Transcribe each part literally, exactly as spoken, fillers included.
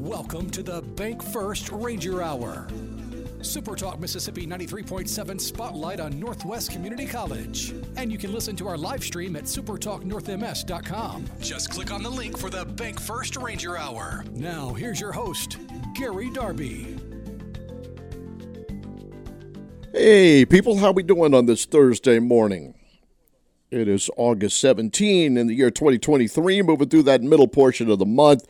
Welcome to the Bank First Ranger Hour. Supertalk Mississippi ninety-three point seven Spotlight on Northwest Community College. And you can listen to our live stream at Supertalk North M S dot com. Just click on the link for the Bank First Ranger Hour. Now, here's your host, Gary Darby. Hey, people, how we doing on this Thursday morning? It is August seventeenth in the year twenty twenty-three, moving through that middle portion of the month,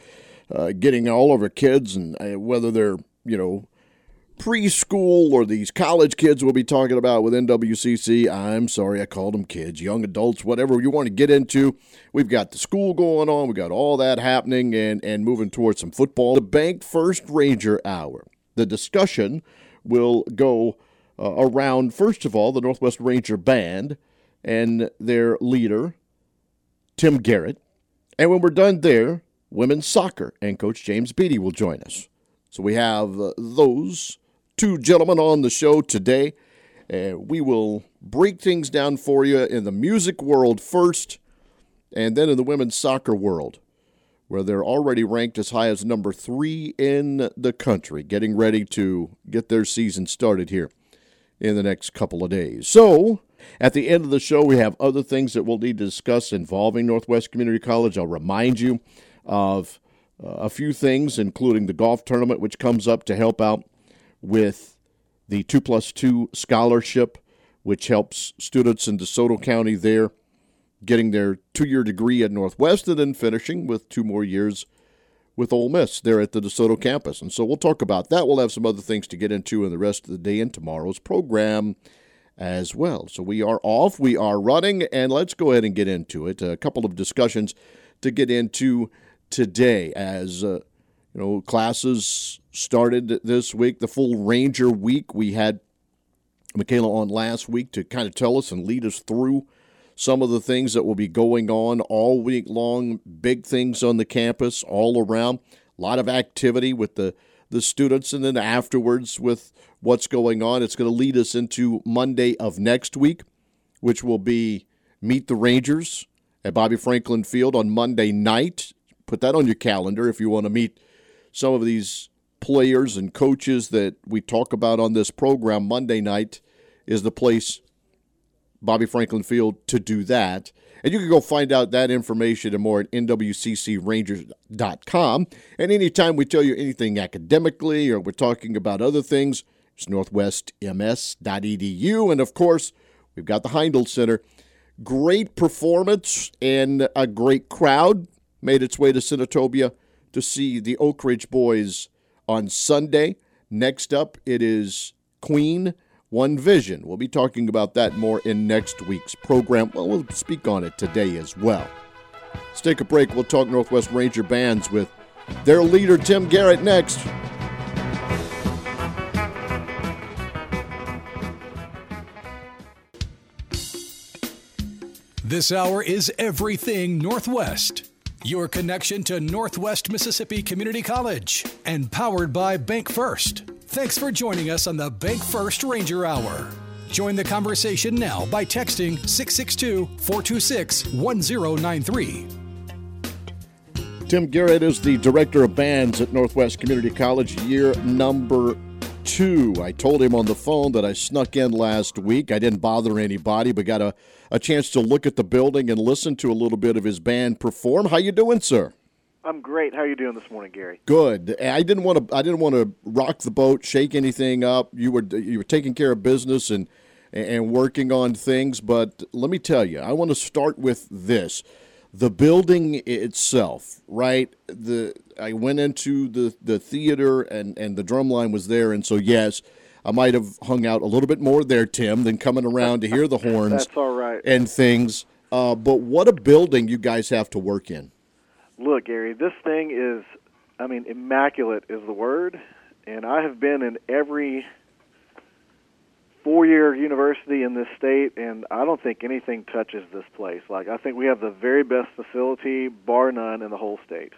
uh, getting all of our kids, and uh, whether they're, you know, preschool or these college kids we'll be talking about with N W C C. I'm sorry, I called them kids, young adults, whatever you want to get into. We've got the school going on. We've got all that happening and, and moving towards some football. The Bank First Ranger Hour. The discussion will go uh, around, first of all, the Northwest Ranger Band and their leader, Tim Garrett. And when we're done there, women's soccer, and Coach James Beattie will join us. So we have uh, those two gentlemen on the show today. Uh, we will break things down for you in the music world first, and then in the women's soccer world, where they're already ranked as high as number three in the country, getting ready to get their season started here in the next couple of days. So, at the end of the show, we have other things that we'll need to discuss involving Northwest Community College. I'll remind you of uh, a few things, including the golf tournament, which comes up to help out with the two plus two scholarship, which helps students in DeSoto County there getting their two-year degree at Northwest and then finishing with two more years with Ole Miss there at the DeSoto campus. And so we'll talk about that. We'll have some other things to get into in the rest of the day and tomorrow's program as well. So we are off, we are running, and let's go ahead and get into it. A couple of discussions to get into today as uh, you know, classes started this week, the full Ranger Week. We had Michaela on last week to kind of tell us and lead us through some of the things that will be going on all week long, big things on the campus all around, a lot of activity with the the students, and then afterwards with what's going on. It's going to lead us into Monday of next week, which will be Meet the Rangers at Bobby Franklin Field on Monday night. Put that on your calendar if you want to meet some of these players and coaches that we talk about on this program. Monday night is the place, Bobby Franklin Field, to do that. And you can go find out that information and more at N W C C Rangers dot com. And anytime we tell you anything academically or we're talking about other things, it's Northwest M S dot E D U. And, of course, we've got the Heindl Center. Great performance and a great crowd made its way to Senatobia to see the Oak Ridge Boys on Sunday. Next up, it is Queen One Vision. We'll be talking about that more in next week's program. Well, we'll speak on it today as well. Let's take a break. We'll talk Northwest Ranger Bands with their leader, Tim Garrett, next. This hour is everything Northwest. Your connection to Northwest Mississippi Community College and powered by Bank First. Thanks for joining us on the Bank First Ranger Hour. Join the conversation now by texting six six two, four two six, one zero nine three. Tim Garrett is the Director of Bands at Northwest Community College, year number two. I told him on the phone that I snuck in last week. I didn't bother anybody, but got a, a chance to look at the building and listen to a little bit of his band perform. How you doing, sir? I'm great. How are you doing this morning, Gary? Good. I didn't want to. I didn't want to rock the boat, shake anything up. You were you were taking care of business and and working on things. But let me tell you, I want to start with this: the building itself, right? The I went into the, the theater and and the drum line was there, and so yes, I might have hung out a little bit more there, Tim, than coming around to hear the horns. That's all right. And things. Uh, but what a building you guys have to work in. Look, Gary, this thing is, I mean, immaculate is the word, and I have been in every four-year university in this state, and I don't think anything touches this place. Like, I think we have the very best facility, bar none, in the whole state.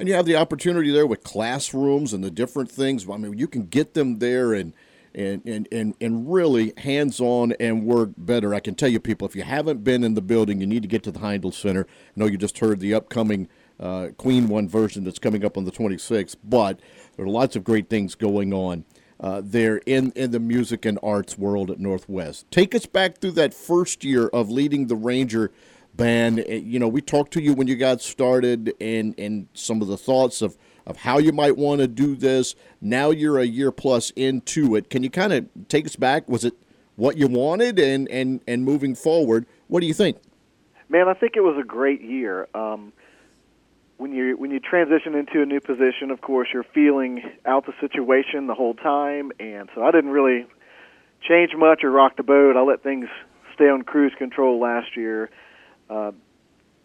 And you have the opportunity there with classrooms and the different things. I mean, you can get them there and and, and, and, and really hands-on and work better. I can tell you, people, if you haven't been in the building, you need to get to the Heindl Center. I know you just heard the upcoming uh, Queen One version that's coming up on the twenty-sixth. But there are lots of great things going on uh, there in, in the music and arts world at Northwest. Take us back through that first year of leading the Ranger Band. You know, we talked to you when you got started and, and some of the thoughts of, of how you might want to do this. Now you're a year plus into it. Can you kind of take us back? Was it what you wanted? And, and, and moving forward, what do you think? Man, I think it was a great year. Um, when you when you transition into a new position, of course, you're feeling out the situation the whole time, and so I didn't really change much or rock the boat. I let things stay on cruise control last year uh,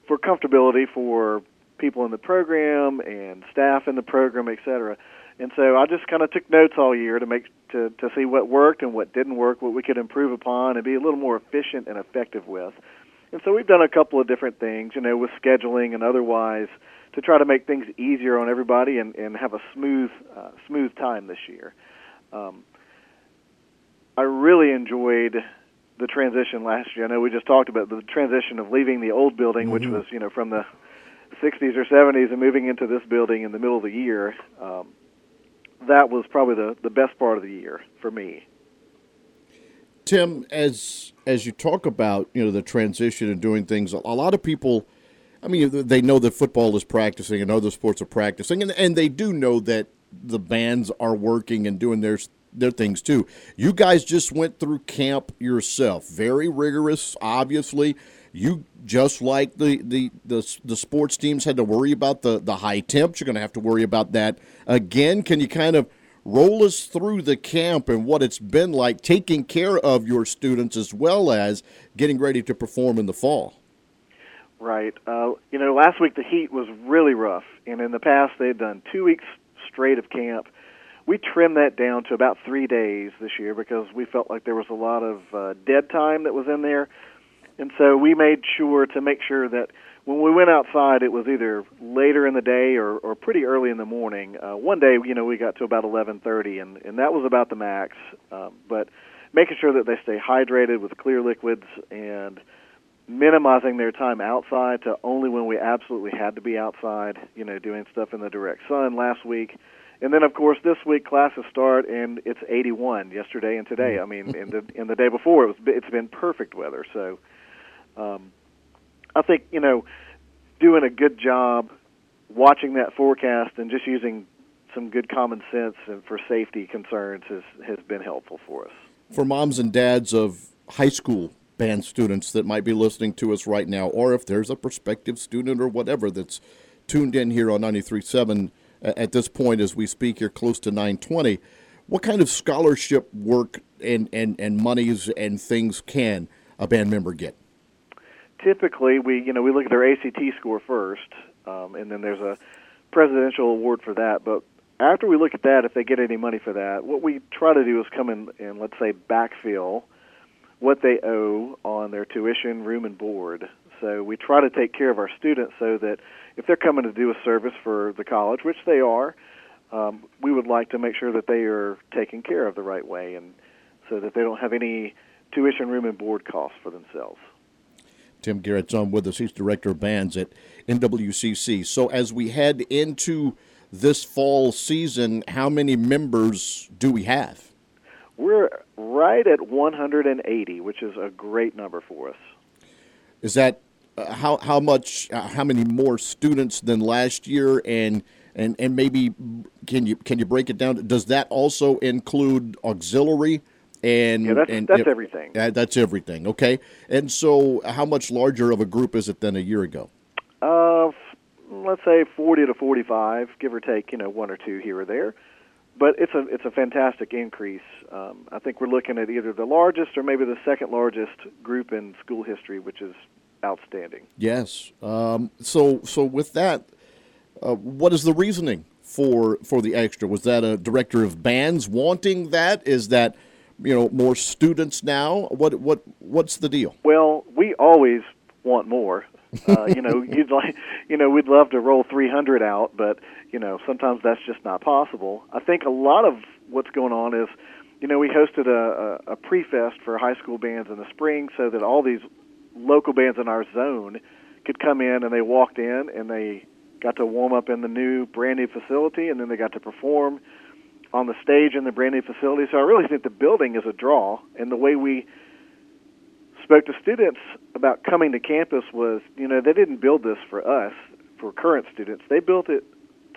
for comfortability for people in the program and staff in the program, et cetera. And so I just kind of took notes all year to make to, to see what worked and what didn't work, what we could improve upon and be a little more efficient and effective with. And so we've done a couple of different things, you know, with scheduling and otherwise to try to make things easier on everybody and, and have a smooth uh, smooth time this year. Um, I really enjoyed the transition last year. I know we just talked about the transition of leaving the old building, mm-hmm. which was, you know, from the sixties or seventies and moving into this building in the middle of the year. Um, that was probably the, the best part of the year for me. Tim, as as you talk about, you know, the transition and doing things, a lot of people, I mean, they know that football is practicing and other sports are practicing, and, and they do know that the bands are working and doing their their things too. You guys just went through camp yourself, very rigorous, obviously. You, just like the the, the, the sports teams had to worry about the, the high temps, you're going to have to worry about that again. Can you kind of roll us through the camp and what it's been like taking care of your students as well as getting ready to perform in the fall? Right. Uh, you know, last week the heat was really rough, and in the past they had done two weeks straight of camp. We trimmed that down to about three days this year because we felt like there was a lot of uh, dead time that was in there, and so we made sure to make sure that when we went outside, it was either later in the day or, or pretty early in the morning. Uh, one day, you know, we got to about eleven thirty, and, and that was about the max. Uh, but making sure that they stay hydrated with clear liquids and minimizing their time outside to only when we absolutely had to be outside, you know, doing stuff in the direct sun last week. And then, of course, this week classes start, and it's eighty-one yesterday and today. I mean, and the, and the day before, it was, it's been perfect weather. So um I think, you know, doing a good job watching that forecast and just using some good common sense and for safety concerns has, has been helpful for us. For moms and dads of high school band students that might be listening to us right now, or if there's a prospective student or whatever that's tuned in here on ninety-three point seven at this point as we speak, you're close to nine twenty, what kind of scholarship work and, and, and monies and things can a band member get? Typically, we you know we look at their A C T score first, um, and then there's a presidential award for that. But after we look at that, if they get any money for that, what we try to do is come in and, let's say, backfill what they owe on their tuition, room, and board. So we try to take care of our students so that if they're coming to do a service for the college, which they are, um, we would like to make sure that they are taken care of the right way and so that they don't have any tuition, room, and board costs for themselves. Tim Garrett's on with us. He's director of bands at N W C C. So as we head into this fall season, how many members do we have? We're right at one hundred eighty, which is a great number for us. Is that uh, how how much uh, how many more students than last year? And and and maybe can you can you break it down? Does that also include auxiliary? And, yeah, that's, and that's it, everything. That's everything, okay. And so how much larger of a group is it than a year ago? Uh, let's say forty to forty-five, give or take, you know, one or two here or there. But it's a it's a fantastic increase. Um, I think we're looking at either the largest or maybe the second largest group in school history, which is outstanding. Yes. Um, so so with that, uh, what is the reasoning for for the extra? Was that a director of bands wanting that? Is that you know, more students now? What what what's the deal? Well, we always want more. Uh, you know, you'd like, you know, we'd love to roll three hundred out, but you know, sometimes that's just not possible. I think a lot of what's going on is, you know, we hosted a, a, a pre-fest for high school bands in the spring, so that all these local bands in our zone could come in and they walked in and they got to warm up in the new, brand-new facility, and then they got to perform on the stage in the brand-new facility. So I really think the building is a draw, and the way we spoke to students about coming to campus was, you know, they didn't build this for us, for current students. They built it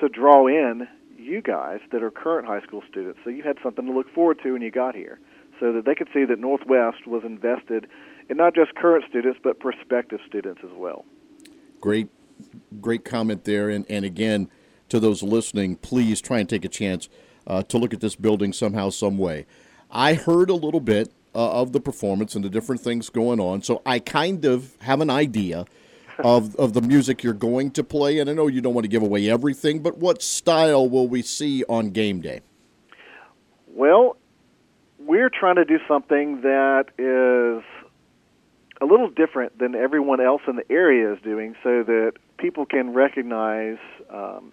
to draw in you guys that are current high school students, so you had something to look forward to when you got here, so that they could see that Northwest was invested in not just current students, but prospective students as well. Great, great comment there. And, and again, to those listening, please try and take a chance uh, to look at this building somehow, some way. I heard a little bit uh, of the performance and the different things going on, so I kind of have an idea of of the music you're going to play. And I know you don't want to give away everything, but what style will we see on game day? Well, we're trying to do something that is a little different than everyone else in the area is doing, so that people can recognize, um,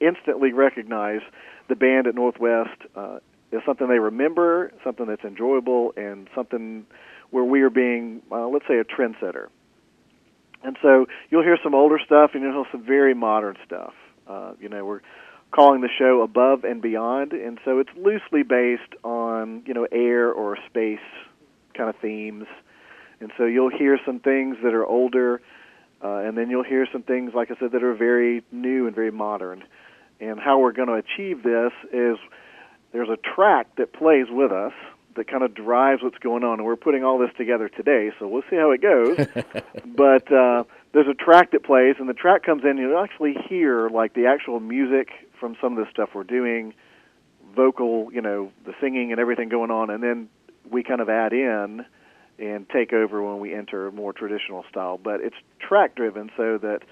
instantly recognize the band at Northwest uh, as something they remember, something that's enjoyable, and something where we are being, uh, let's say, a trendsetter. And so you'll hear some older stuff, and you'll hear some very modern stuff. Uh, you know, we're calling the show Above and Beyond, and so it's loosely based on, you know, air or space kind of themes. And so you'll hear some things that are older, uh, and then you'll hear some things, like I said, that are very new and very modern. And how we're going to achieve this is there's a track that plays with us that kind of drives what's going on, and we're putting all this together today, so we'll see how it goes. But uh, there's a track that plays, and the track comes in, and you'll actually hear, like, the actual music from some of the stuff we're doing, vocal, you know, the singing and everything going on, and then we kind of add in and take over when we enter a more traditional style. But it's track-driven, so that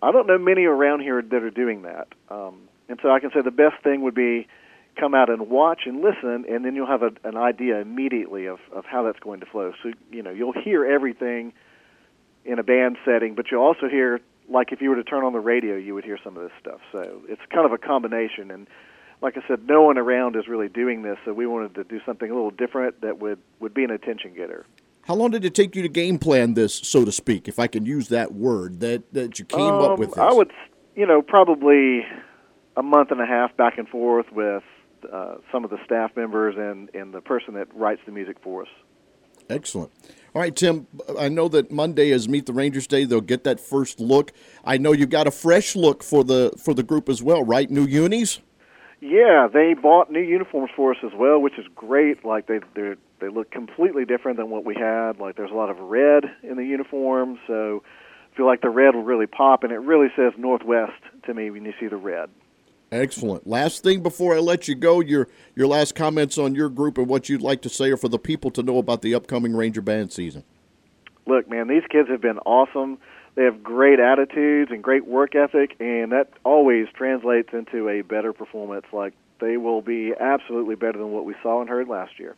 I don't know many around here that are doing that. Um, and so I can say the best thing would be come out and watch and listen, and then you'll have a, an idea immediately of, of how that's going to flow. So, you know, you'll hear everything in a band setting, but you'll also hear, like if you were to turn on the radio, you would hear some of this stuff. So it's kind of a combination. And like I said, no one around is really doing this, so we wanted to do something a little different that would, would be an attention getter. How long did it take you to game plan this, so to speak, if I can use that word, that, that you came um, up with this? I would, you know, probably a month and a half back and forth with uh, some of the staff members and, and the person that writes the music for us. Excellent. All right, Tim, I know that Monday is Meet the Rangers Day. They'll get that first look. I know you've got a fresh look for the for the group as well, right? New unis? Yeah, they bought new uniforms for us as well, which is great. Like, they they look completely different than what we had. Like, there's a lot of red in the uniform, so I feel like the red will really pop, and it really says Northwest to me when you see the red. Excellent. Last thing before I let you go, your your last comments on your group and what you'd like to say, or for the people to know about the upcoming Ranger Band season. Look, man, these kids have been awesome. They have great attitudes and great work ethic, and that always translates into a better performance. Like, they will be absolutely better than what we saw and heard last year.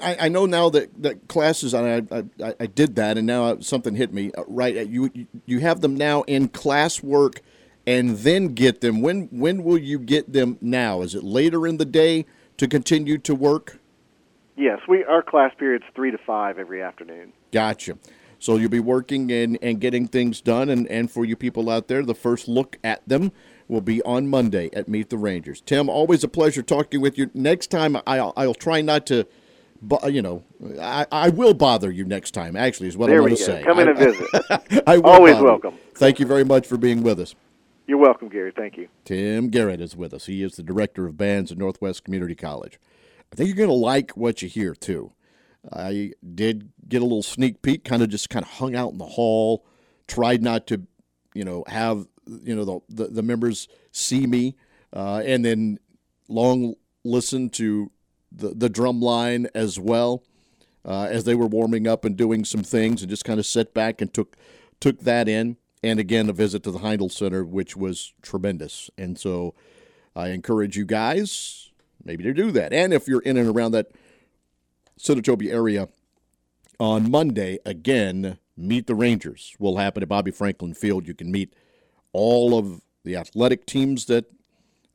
I, I know now that, that classes, and I, I I did that, and now something hit me, right? You you have them now in classwork and then get them. When, when will you get them now? Is it later in the day to continue to work? Yes, we our class period's three to five every afternoon. Gotcha. So you'll be working and, and getting things done, and, and for you people out there, the first look at them will be on Monday at Meet the Rangers. Tim, always a pleasure talking with you. Next time, I'll, I'll try not to, you know, I, I will bother you next time, actually, is what I want to say. There we go. Come in and visit. I will always welcome. Thank you very much for being with us. You're welcome, Gary. Thank you. Tim Garrett is with us. He is the Director of Bands at Northwest Community College. I think you're going to like what you hear, too. I did get a little sneak peek, kind of just kind of hung out in the hall, tried not to, you know, have, you know, the, the, the members see me, uh, and then long listened to the, the drum line as well uh, as they were warming up and doing some things, and just kind of sat back and took took that in. And again, a visit to the Heindl Center, which was tremendous. And so I encourage you guys maybe to do that. And if you're in and around that Senatobia area on Monday, again, Meet the Rangers will happen at Bobby Franklin Field. You can meet all of the athletic teams that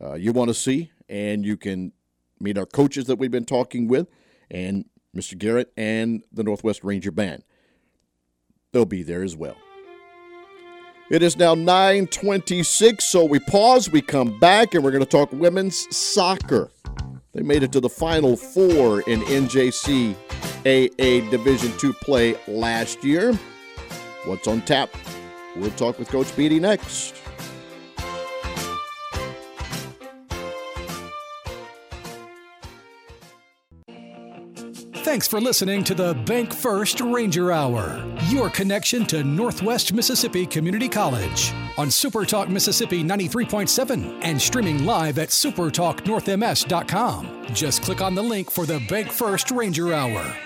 uh, you want to see, and you can meet our coaches that we've been talking with, and Mister Garrett and the Northwest Ranger Band. They'll be there as well. It is now nine twenty-six, so we pause, we come back, and we're going to talk women's soccer. They made it to the Final Four in N J C A A Division two play last year. What's on tap? We'll talk with Coach Beattie next. Thanks for listening to the Bank First Ranger Hour, your connection to Northwest Mississippi Community College on Supertalk Mississippi ninety-three point seven and streaming live at Supertalk North M S dot com. Just click on the link for the Bank First Ranger Hour.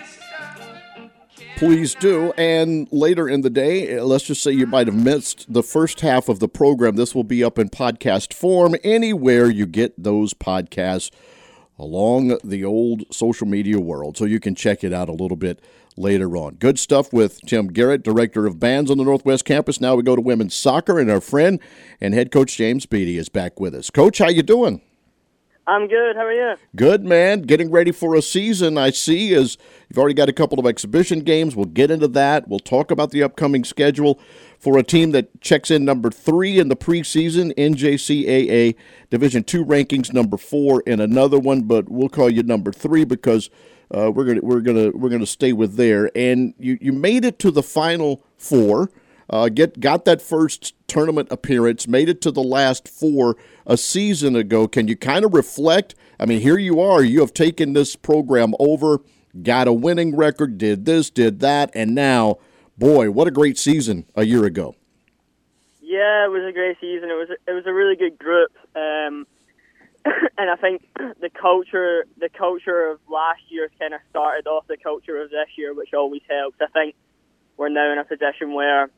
Please do. And later in the day, let's just say you might have missed the first half of the program. This will be up in podcast form anywhere you get those podcasts along the old social media world, so you can check it out a little bit later on. Good stuff with Tim Garrett, director of bands on the Northwest campus. Now we go to women's soccer, and our friend and head coach James Beattie is back with us. Coach, how you doing? I'm good. How are you? Good, man. Getting ready for a season, I see, as you've already got a couple of exhibition games. We'll get into that. We'll talk about the upcoming schedule for a team that checks in number three in the preseason, N J C A A Division two rankings, number four in another one, but we'll call you number three because uh, we're gonna we're gonna we're gonna stay with there. And you you made it to the Final Four. Uh, get got that first tournament appearance, made it to the last four a season ago. Can you kind of reflect? I mean, here you are. You have taken this program over, got a winning record, did this, did that, and now, boy, what a great season a year ago. Yeah, it was a great season. It was a, it was a really good group, um, and I think the culture the culture of last year kind of started off the culture of this year, which always helps. I think we're now in a position where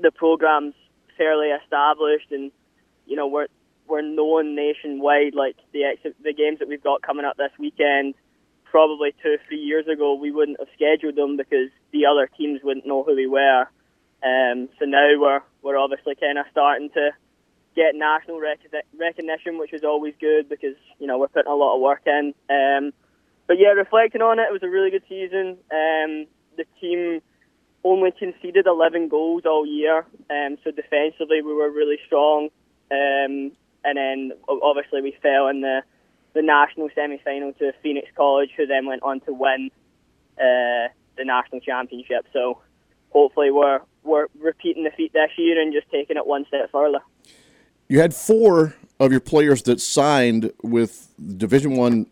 the program's fairly established, and you know we're we're known nationwide. Like the ex- the games that we've got coming up this weekend, probably two or three years ago, we wouldn't have scheduled them because the other teams wouldn't know who we were. Um, so now we're we're obviously kind of starting to get national rec- recognition, which is always good because you know we're putting a lot of work in. Um, but yeah, reflecting on it, it was a really good season. Um, the team only conceded eleven goals all year, um, so defensively we were really strong. Um, and then obviously we fell in the, the national semi-final to Phoenix College, who then went on to win uh, the national championship. So hopefully we're we're repeating the feat this year and just taking it one step further. You had four of your players that signed with Division One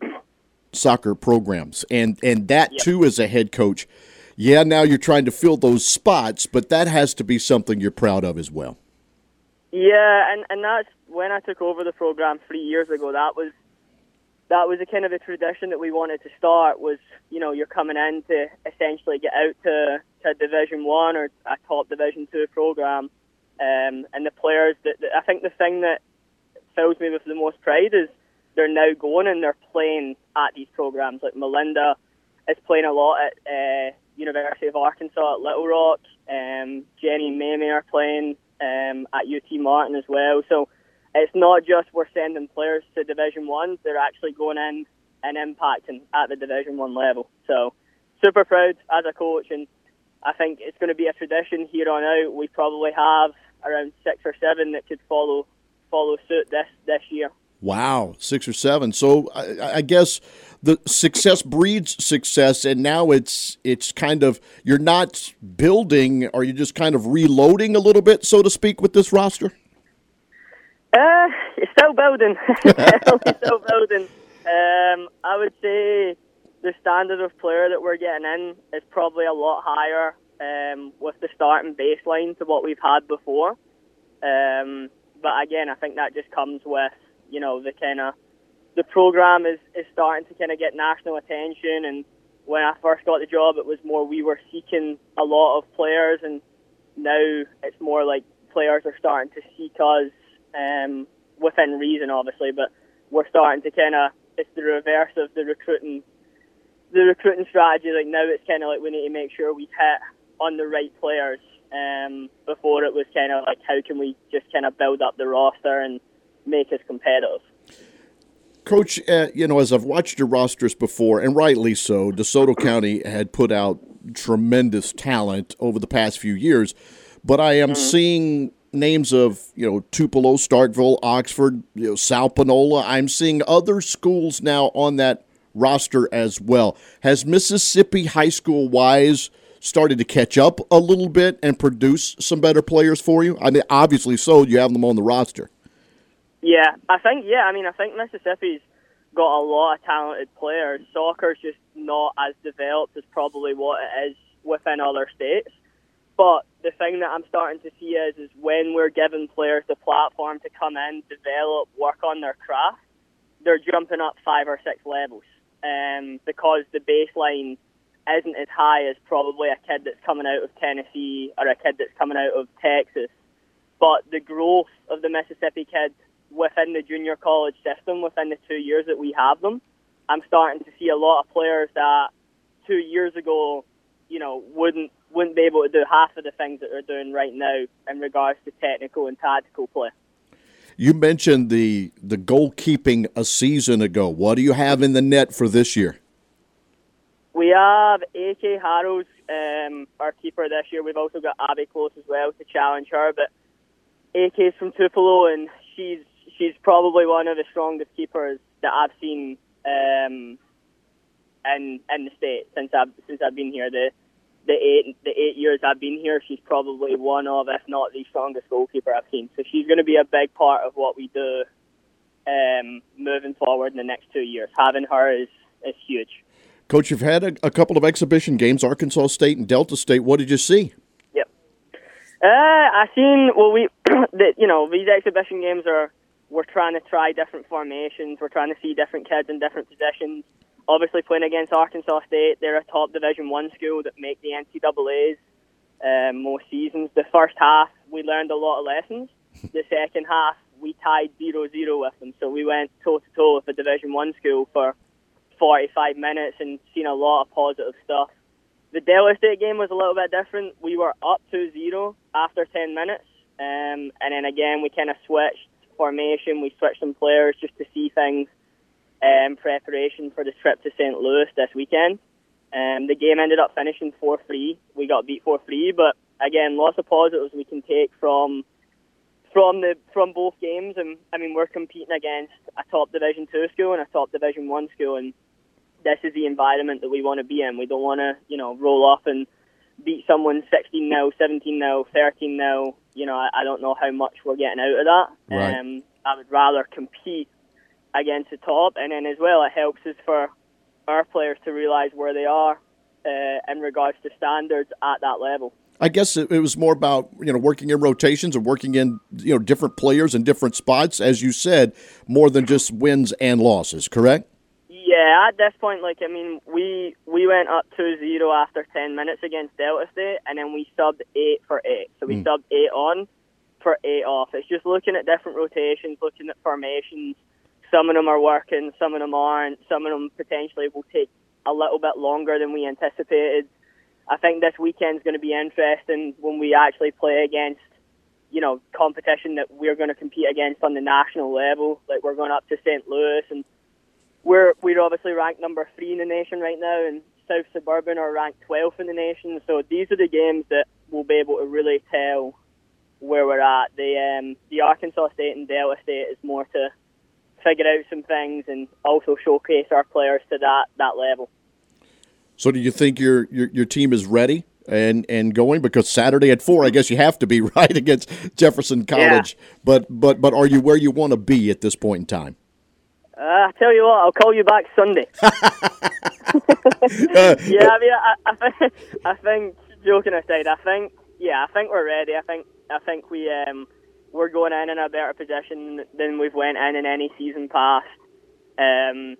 soccer programs, and and that yep. too is a head coach. Yeah, now you're trying to fill those spots, but that has to be something you're proud of as well. Yeah, and, and that's when I took over the program three years ago. That was that was a kind of a tradition that we wanted to start. Was you know you're coming in to essentially get out to, to Division One or a top Division Two program, um, and the players that, that I think the thing that fills me with the most pride is they're now going and they're playing at these programs. Like Melinda is playing a lot at Uh, University of Arkansas at Little Rock. Um, Jenny and Mamie are playing um, at U T Martin as well. So it's not just we're sending players to Division One; they're actually going in and impacting at the Division One level. So super proud as a coach, and I think it's going to be a tradition here on out. We probably have around six or seven that could follow follow suit this this year. Wow, six or seven. So I, I guess the success breeds success, and now it's it's kind of you're not building, or you're just kind of reloading a little bit, so to speak, with this roster. Uh, it's still building. It's still building. Um, I would say the standard of player that we're getting in is probably a lot higher um, with the starting baseline to what we've had before. Um, but again, I think that just comes with, you know, the kind of the program is, is starting to kind of get national attention. And when I first got the job, it was more we were seeking a lot of players, and now it's more like players are starting to seek us um, within reason, obviously. But we're starting to kind of, it's the reverse of the recruiting, the recruiting strategy. Like now, it's kind of like we need to make sure we hit on the right players. Um, before it was kind of like how can we just kind of build up the roster and make us competitive. Coach, uh, you know, as I've watched your rosters before, and rightly so, DeSoto County had put out tremendous talent over the past few years, but I am mm-hmm. seeing names of, you know, Tupelo, Starkville, Oxford, you know, South Panola. I'm seeing other schools now on that roster as well. Has Mississippi high school-wise started to catch up a little bit and produce some better players for you? I mean, obviously so. You have them on the roster. Yeah, I think, yeah, I mean, I think Mississippi's got a lot of talented players. Soccer's just not as developed as probably what it is within other states. But the thing that I'm starting to see is, is when we're giving players the platform to come in, develop, work on their craft, they're jumping up five or six levels um, because the baseline isn't as high as probably a kid that's coming out of Tennessee or a kid that's coming out of Texas. But the growth of the Mississippi kids within the junior college system, within the two years that we have them, I'm starting to see a lot of players that two years ago, you know, wouldn't wouldn't be able to do half of the things that they're doing right now in regards to technical and tactical play. You mentioned the the goalkeeping a season ago. What do you have in the net for this year? We have A K Harrows, um, our keeper this year. We've also got Abby Close as well to challenge her, but A K's from Tupelo, and she's she's probably one of the strongest keepers that I've seen um, in in the state since I've since I've been here. The the eight the eight years I've been here, she's probably one of, if not the strongest goalkeeper I've seen. So she's going to be a big part of what we do um, moving forward in the next two years. Having her is is huge. Coach, you've had a, a couple of exhibition games, Arkansas State and Delta State. What did you see? Yep, uh, I seen. Well, we, the, you know, these exhibition games are. We're trying to try different formations. We're trying to see different kids in different positions. Obviously, playing against Arkansas State, they're a top Division One school that make the N C double A's um, most seasons. The first half, we learned a lot of lessons. The second half, we tied zero zero with them. So we went toe-to-toe with a Division One school for forty-five minutes and seen a lot of positive stuff. The Delta State game was a little bit different. We were up two zero after ten minutes, um, and then again we kind of switched formation. We switched some players just to see things in um, preparation for the trip to Saint Louis this weekend. Um, the game ended up finishing four three. We got beat four three, but again, lots of positives we can take from from the from both games. And I mean, we're competing against a top Division Two school and a top Division One school, and this is the environment that we want to be in. We don't want to, you know, roll up and beat someone sixteen nil, seventeen nil, thirteen nil. You know, I, I don't know how much we're getting out of that. Right. Um, I would rather compete against the top. And then as well, it helps us for our players to realize where they are uh, in regards to standards at that level. I guess it, it was more about, you know, working in rotations and working in, you know, different players in different spots, as you said, more than just wins and losses, correct? Yeah, at this point, like, I mean, we we went up two zero after ten minutes against Delta State, and then we subbed eight for eight. So we mm. subbed eight on for eight off. It's just looking at different rotations, looking at formations. Some of them are working, some of them aren't. Some of them potentially will take a little bit longer than we anticipated. I think this weekend's going to be interesting when we actually play against, you know, competition that we're going to compete against on the national level. Like, we're going up to Saint Louis, and We're we're obviously ranked number three in the nation right now, and South Suburban are ranked twelfth in the nation. So these are the games that we'll be able to really tell where we're at. The um, the Arkansas State and Delta State is more to figure out some things and also showcase our players to that, that level. So do you think your your, your team is ready and, and going? Because Saturday at four, I guess you have to be, right, against Jefferson College. Yeah. But, but, but are you where you want to be at this point in time? Uh, I tell you what, I'll call you back Sunday. yeah, I mean, I, I, think, I think, joking aside, I think, yeah, I think we're ready. I think, I think we um, we're going in in a better position than we've went in in any season past. Um,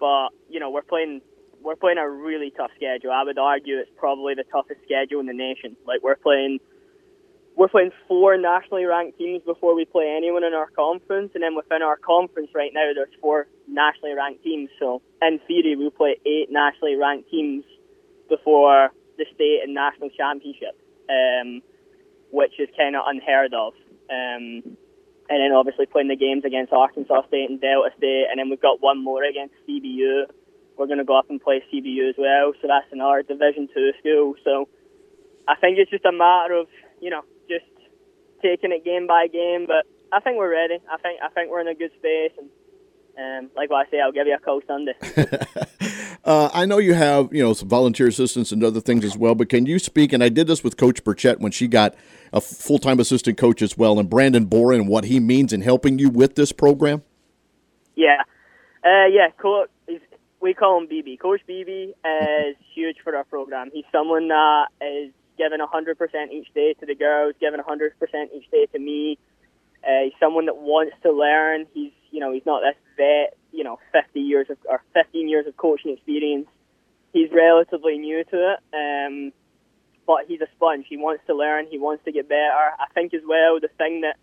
but you know, we're playing, we're playing a really tough schedule. I would argue it's probably the toughest schedule in the nation. Like, we're playing. We're playing four nationally ranked teams before we play anyone in our conference, and then within our conference right now, there's four nationally ranked teams. So in theory, we play eight nationally ranked teams before the state and national championship, um, which is kind of unheard of. Um, and then obviously playing the games against Arkansas State and Delta State, and then we've got one more against C B U. We're going to go up and play C B U as well, so that's another Division Two school. So I think it's just a matter of, you know, just taking it game by game, but I think we're ready. I think I think we're in a good space, and um, like what I say, I'll give you a call Sunday. uh, I know you have you know some volunteer assistants and other things as well, but can you speak? And I did this with Coach Burchett when she got a full time assistant coach as well, and Brandon Boren and what he means in helping you with this program. Yeah, uh, yeah, Coach. We call him B B. Coach B B is huge for our program. He's someone that is giving one hundred percent each day to the girls, giving one hundred percent each day to me. Uh, he's someone that wants to learn. He's, you know, he's not this vet, you know, fifty years of, or fifteen years of coaching experience. He's relatively new to it, um, but he's a sponge. He wants to learn. He wants to get better. I think as well, the thing that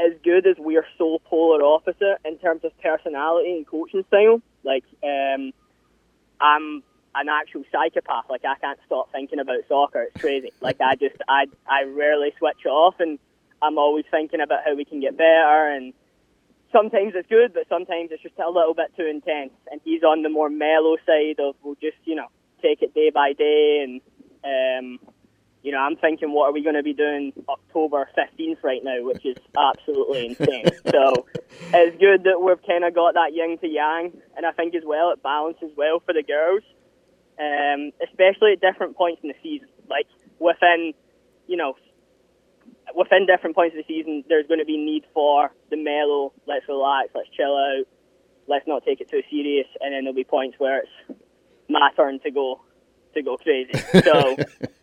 is good is we are so polar opposite in terms of personality and coaching style. Like, um, I'm an actual psychopath. Like, I can't stop thinking about soccer. It's crazy. Like, I just, I, I rarely switch off, and I'm always thinking about how we can get better. And sometimes it's good, but sometimes it's just a little bit too intense. And he's on the more mellow side of, we'll just, you know, take it day by day. And, um, you know, I'm thinking, what are we going to be doing October fifteenth right now, which is absolutely insane. So it's good that we've kind of got that yin to yang, and I think as well it balances well for the girls, um, especially at different points in the season. Like within, you know, within different points of the season, there's going to be need for the mellow, let's relax, let's chill out, let's not take it too serious, and then there'll be points where it's my turn to go. to go crazy. So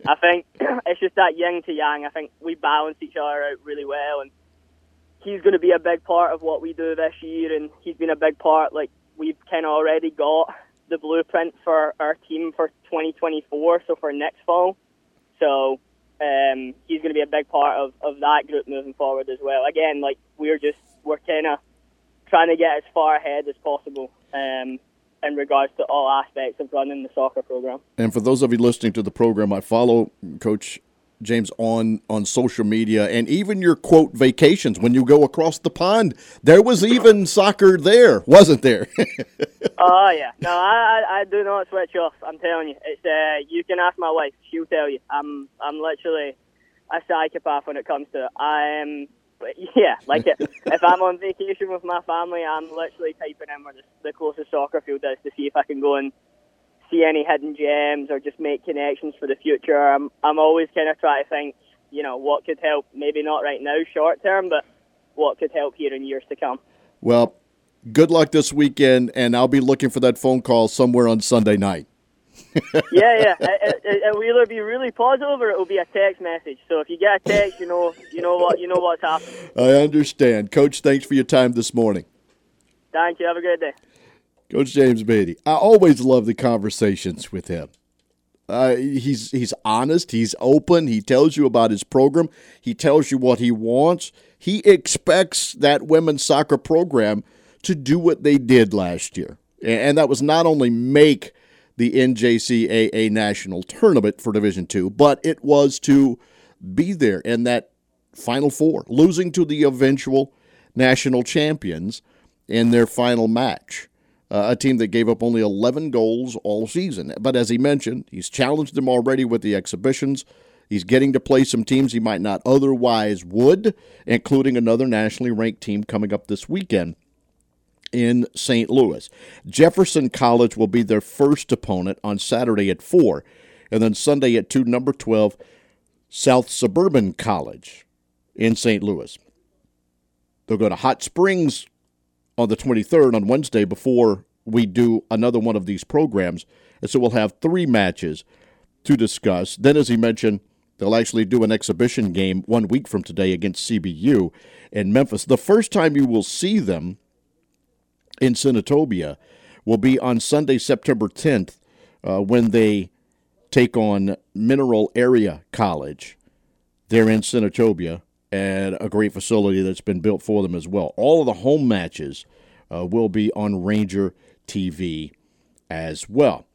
I think it's just that yin to yang. I think we balance each other out really well, and he's going to be a big part of what we do this year, and he's been a big part. Like, we've kind of already got the blueprint for our team for twenty twenty-four, so for next fall. So um, he's going to be a big part of, of that group moving forward as well. Again, like, we're just, we're kind of trying to get as far ahead as possible, um in regards to all aspects of running the soccer program. And for those of you listening to the program, I follow Coach James on, on social media, and even your, quote, vacations, when you go across the pond, there was even soccer there, wasn't there? Oh, yeah. No, I, I do not switch off, I'm telling you. It's uh, you can ask my wife. She'll tell you. I'm I'm literally a psychopath when it comes to it. I am... But yeah, like it, if I'm on vacation with my family, I'm literally typing in where the closest soccer field is to see if I can go and see any hidden gems or just make connections for the future. I'm I'm always kind of trying to think, you know, what could help, maybe not right now, short term, but what could help here in years to come. Well, good luck this weekend, and I'll be looking for that phone call somewhere on Sunday night. yeah, yeah. It, it, it will either be really positive or it will be a text message. So if you get a text, you know, you know what, you know what's happening. I understand, Coach. Thanks for your time this morning. Thank you. Have a good day, Coach James Beattie. I always love the conversations with him. Uh, he's he's honest. He's open. He tells you about his program. He tells you what he wants. He expects that women's soccer program to do what they did last year, and that was not only make the N J C A A National Tournament for Division two, but it was to be there in that Final Four, losing to the eventual national champions in their final match, uh, a team that gave up only eleven goals all season. But as he mentioned, he's challenged them already with the exhibitions. He's getting to play some teams he might not otherwise would, including another nationally ranked team coming up this weekend in Saint Louis. Jefferson College will be their first opponent on Saturday at four, and then Sunday at two, number twelve, South Suburban College in Saint Louis. They'll go to Hot Springs on the twenty-third on Wednesday before we do another one of these programs, and so we'll have three matches to discuss. Then, as he mentioned, they'll actually do an exhibition game one week from today against C B U in Memphis. The first time you will see them in Senatobia will be on Sunday, September tenth, uh, when they take on Mineral Area College. They're in Senatobia at a great facility that's been built for them as well. All of the home matches uh, will be on Ranger T V as well.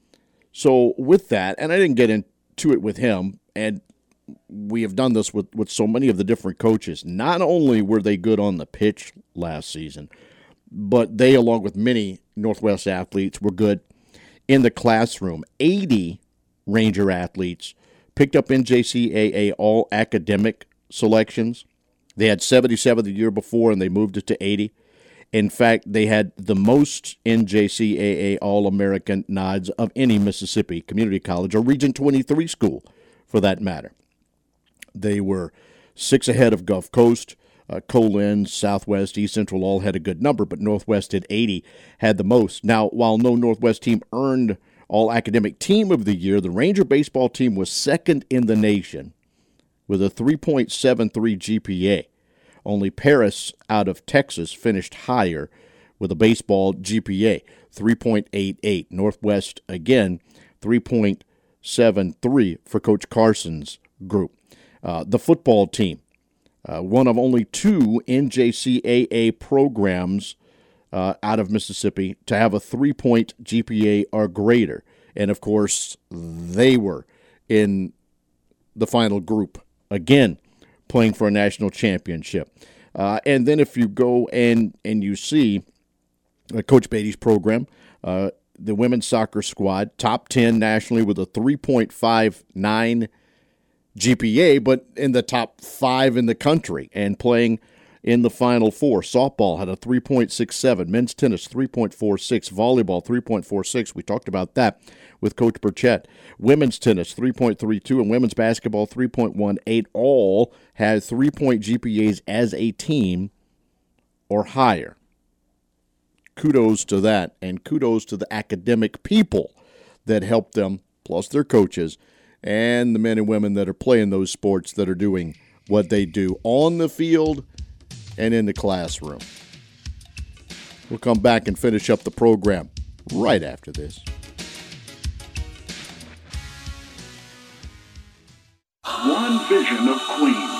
So with that, and I didn't get into it with him, and we have done this with, with so many of the different coaches. Not only were they good on the pitch last season, but they, along with many Northwest athletes, were good in the classroom. eighty Ranger athletes picked up N J C A A all-academic selections. They had seventy-seven the year before, and they moved it to eighty. In fact, they had the most N J C A A All-American nods of any Mississippi Community College or Region twenty-three school, for that matter. They were six ahead of Gulf Coast. Uh, Colin, Southwest, East Central all had a good number, but Northwest at eighty had the most. Now, while no Northwest team earned All-Academic Team of the Year, the Ranger baseball team was second in the nation with a three point seven three G P A. Only Paris out of Texas finished higher with a baseball G P A, three point eight eight. Northwest, again, three point seven three for Coach Carson's group. Uh, the football team, uh, one of only two N J C A A programs uh, out of Mississippi to have a three point G P A or greater. And, of course, they were in the final group again, playing for a national championship. Uh, and then if you go and, and you see uh, Coach Beattie's program, uh, the women's soccer squad, top ten nationally with a three point five nine G P A, but in the top five in the country and playing in the Final Four. Softball had a three point six seven. Men's tennis, three point four six. Volleyball, three point four six. We talked about that with Coach Burchett. Women's tennis, three point three two, and women's basketball, three point one eight. All had three-point G P As as a team or higher. Kudos to that, and kudos to the academic people that helped them, plus their coaches, and the men and women that are playing those sports that are doing what they do on the field and in the classroom. We'll come back and finish up the program right after this. One vision of Queen.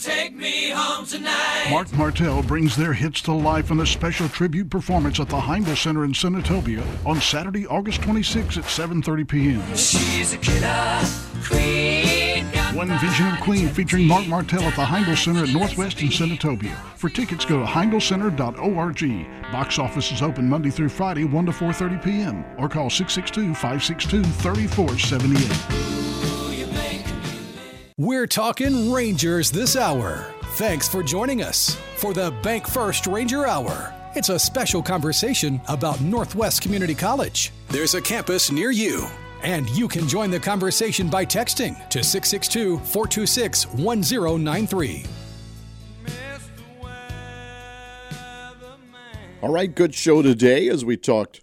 Take me home tonight. Marc Martel brings their hits to life in a special tribute performance at the Heindl Center in Senatobia on Saturday, August twenty-sixth at seven thirty p.m. She's a killer queen. One Vision of Queen featuring Marc Martel at the Heindl Center at Northwest and Senatobia. For tickets, go to heindl center dot org. Box office is open Monday through Friday, one to four thirty p.m. or call six six two, five six two, three four seven eight. We're talking Rangers this hour. Thanks for joining us for the Bank First Ranger Hour. It's a special conversation about Northwest Community College. There's a campus near you, and you can join the conversation by texting to six six two, four two six, one zero nine three. All right, good show today as we talked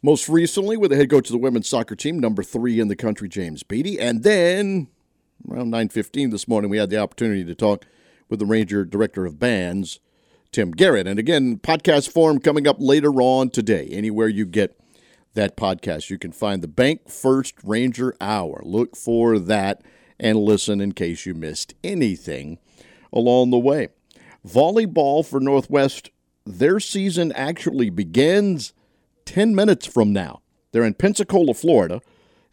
most recently with the head coach of the women's soccer team, number three in the country, James Beattie, and then around nine fifteen this morning, we had the opportunity to talk with the Ranger Director of Bands, Tim Garrett. And again, podcast form coming up later on today. Anywhere you get that podcast, you can find the Bank First Ranger Hour. Look for that and listen in case you missed anything along the way. Volleyball for Northwest, their season actually begins ten minutes from now. They're in Pensacola, Florida,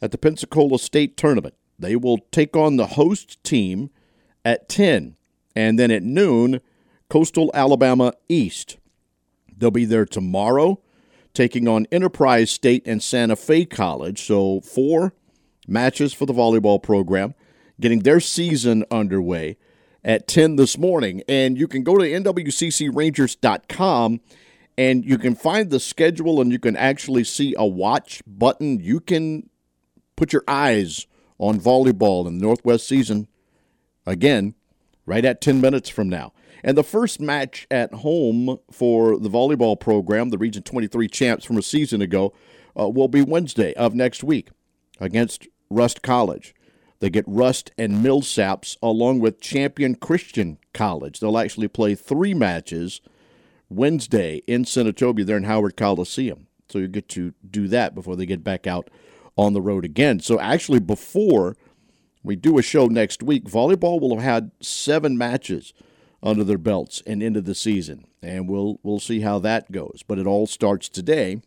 at the Pensacola State Tournament. They will take on the host team at ten, and then at noon, Coastal Alabama East. They'll be there tomorrow, taking on Enterprise State and Santa Fe College. So four matches for the volleyball program, getting their season underway at ten this morning. And you can go to N W C C Rangers dot com, and you can find the schedule, and you can actually see a watch button. You can put your eyes on volleyball in the Northwest season, again, right at ten minutes from now. And the first match at home for the volleyball program, the Region twenty-three champs from a season ago, uh, will be Wednesday of next week against Rust College. They get Rust and Millsaps along with Champion Christian College. They'll actually play three matches Wednesday in Senatobia there in Howard Coliseum. So you get to do that before they get back out on the road again. So actually, before we do a show next week, volleyball will have had seven matches under their belts and into the season, and we'll we'll see how that goes. But it all starts today,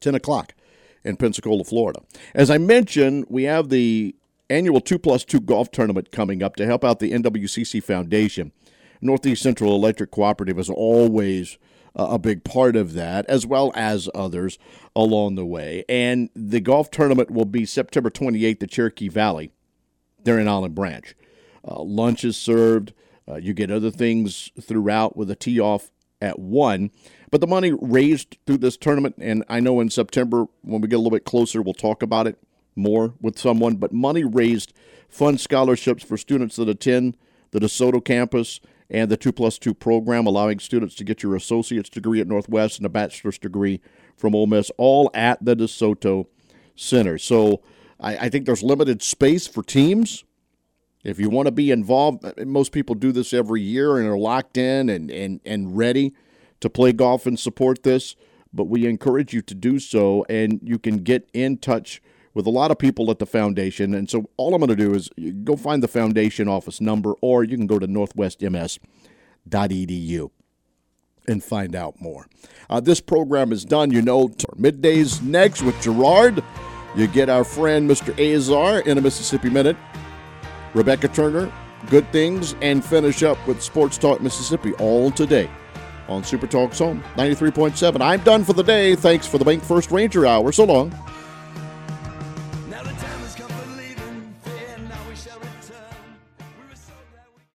ten o'clock in Pensacola, Florida. As I mentioned, we have the annual two plus two golf tournament coming up to help out the N W C C Foundation. Northeast Central Electric Cooperative is always a big part of that, as well as others along the way. And the golf tournament will be September twenty-eighth at Cherokee Valley. They're in Olive Branch. Uh, lunch is served. Uh, you get other things throughout with a tee-off at one. But the money raised through this tournament, and I know in September when we get a little bit closer, we'll talk about it more with someone, but money raised funds scholarships for students that attend the DeSoto campus and the two plus two program, allowing students to get your associate's degree at Northwest and a bachelor's degree from Ole Miss, all at the DeSoto Center. So I, I think there's limited space for teams. If you want to be involved, most people do this every year and are locked in and, and, and ready to play golf and support this, but we encourage you to do so, and you can get in touch with a lot of people at the foundation. And so all I'm going to do is go find the foundation office number, or you can go to northwest M S dot e d u and find out more. Uh, this program is done, you know, middays next with Gerard. You get our friend Mister Azar in a Mississippi Minute, Rebecca Turner, Good Things, and finish up with Sports Talk Mississippi all today on Super Talk's Home, ninety-three point seven. I'm done for the day. Thanks for the Bank First Ranger Hour. So long.